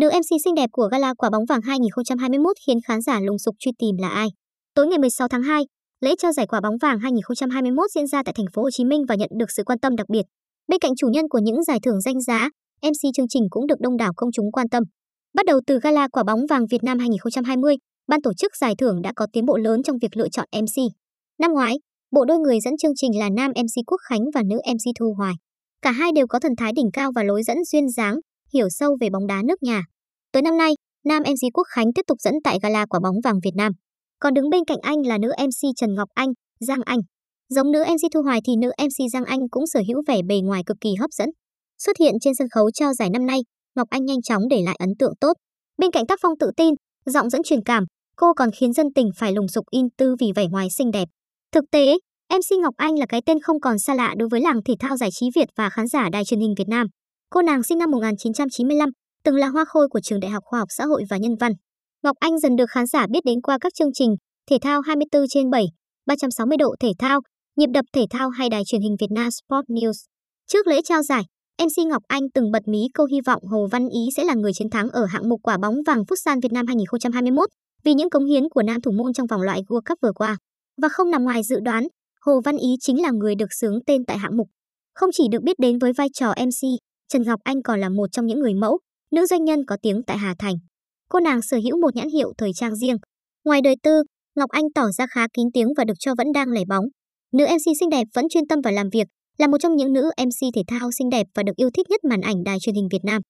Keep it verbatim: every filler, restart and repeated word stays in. Nữ em xê xinh đẹp của gala Quả Bóng Vàng hai không hai mốt khiến khán giả lùng sục truy tìm là ai. Tối ngày mười sáu tháng hai, lễ trao giải Quả Bóng Vàng hai không hai mốt diễn ra tại thành phố Hồ Chí Minh và nhận được sự quan tâm đặc biệt. Bên cạnh chủ nhân của những giải thưởng danh giá, em xê chương trình cũng được đông đảo công chúng quan tâm. Bắt đầu từ gala Quả Bóng Vàng Việt Nam hai không hai không, ban tổ chức giải thưởng đã có tiến bộ lớn trong việc lựa chọn em xê. Năm ngoái, bộ đôi người dẫn chương trình là nam em xê Quốc Khánh và nữ em xê Thu Hoài. Cả hai đều có thần thái đỉnh cao và lối dẫn duyên dáng, hiểu sâu về bóng đá nước nhà. Tới năm nay, nam em xê Quốc Khánh tiếp tục dẫn tại gala Quả Bóng Vàng Việt Nam. Còn đứng bên cạnh anh là nữ em xê Trần Ngọc Anh, Giang Anh. Giống nữ em xê Thu Hoài thì nữ em xê Giang Anh cũng sở hữu vẻ bề ngoài cực kỳ hấp dẫn. Xuất hiện trên sân khấu trao giải năm nay, Ngọc Anh nhanh chóng để lại ấn tượng tốt. Bên cạnh tác phong tự tin, giọng dẫn truyền cảm, cô còn khiến dân tình phải lùng sục in tư vì vẻ ngoài xinh đẹp. Thực tế, em xê Ngọc Anh là cái tên không còn xa lạ đối với làng thể thao giải trí Việt và khán giả đài truyền hình Việt Nam. Cô nàng sinh năm một nghìn chín trăm chín mươi lăm, từng là hoa khôi của trường Đại học Khoa học Xã hội và Nhân văn. Ngọc Anh dần được khán giả biết đến qua các chương trình thể thao hai mươi tư trên bảy, ba trăm sáu mươi độ thể thao, nhịp đập thể thao hay đài truyền hình Việt Nam Sport News. Trước lễ trao giải, em xê Ngọc Anh từng bật mí câu hy vọng Hồ Văn Ý sẽ là người chiến thắng ở hạng mục Quả Bóng Vàng Futsal Việt Nam hai không hai mốt vì những cống hiến của nam thủ môn trong vòng loại World Cup vừa qua. Và không nằm ngoài dự đoán, Hồ Văn Ý chính là người được xướng tên tại hạng mục. Không chỉ được biết đến với vai trò em xê, Trần Ngọc Anh còn là một trong những người mẫu, nữ doanh nhân có tiếng tại Hà Thành. Cô nàng sở hữu một nhãn hiệu thời trang riêng. Ngoài đời tư, Ngọc Anh tỏ ra khá kín tiếng và được cho vẫn đang lẻ bóng. Nữ em xê xinh đẹp vẫn chuyên tâm vào làm việc, là một trong những nữ em xê thể thao xinh đẹp và được yêu thích nhất màn ảnh đài truyền hình Việt Nam.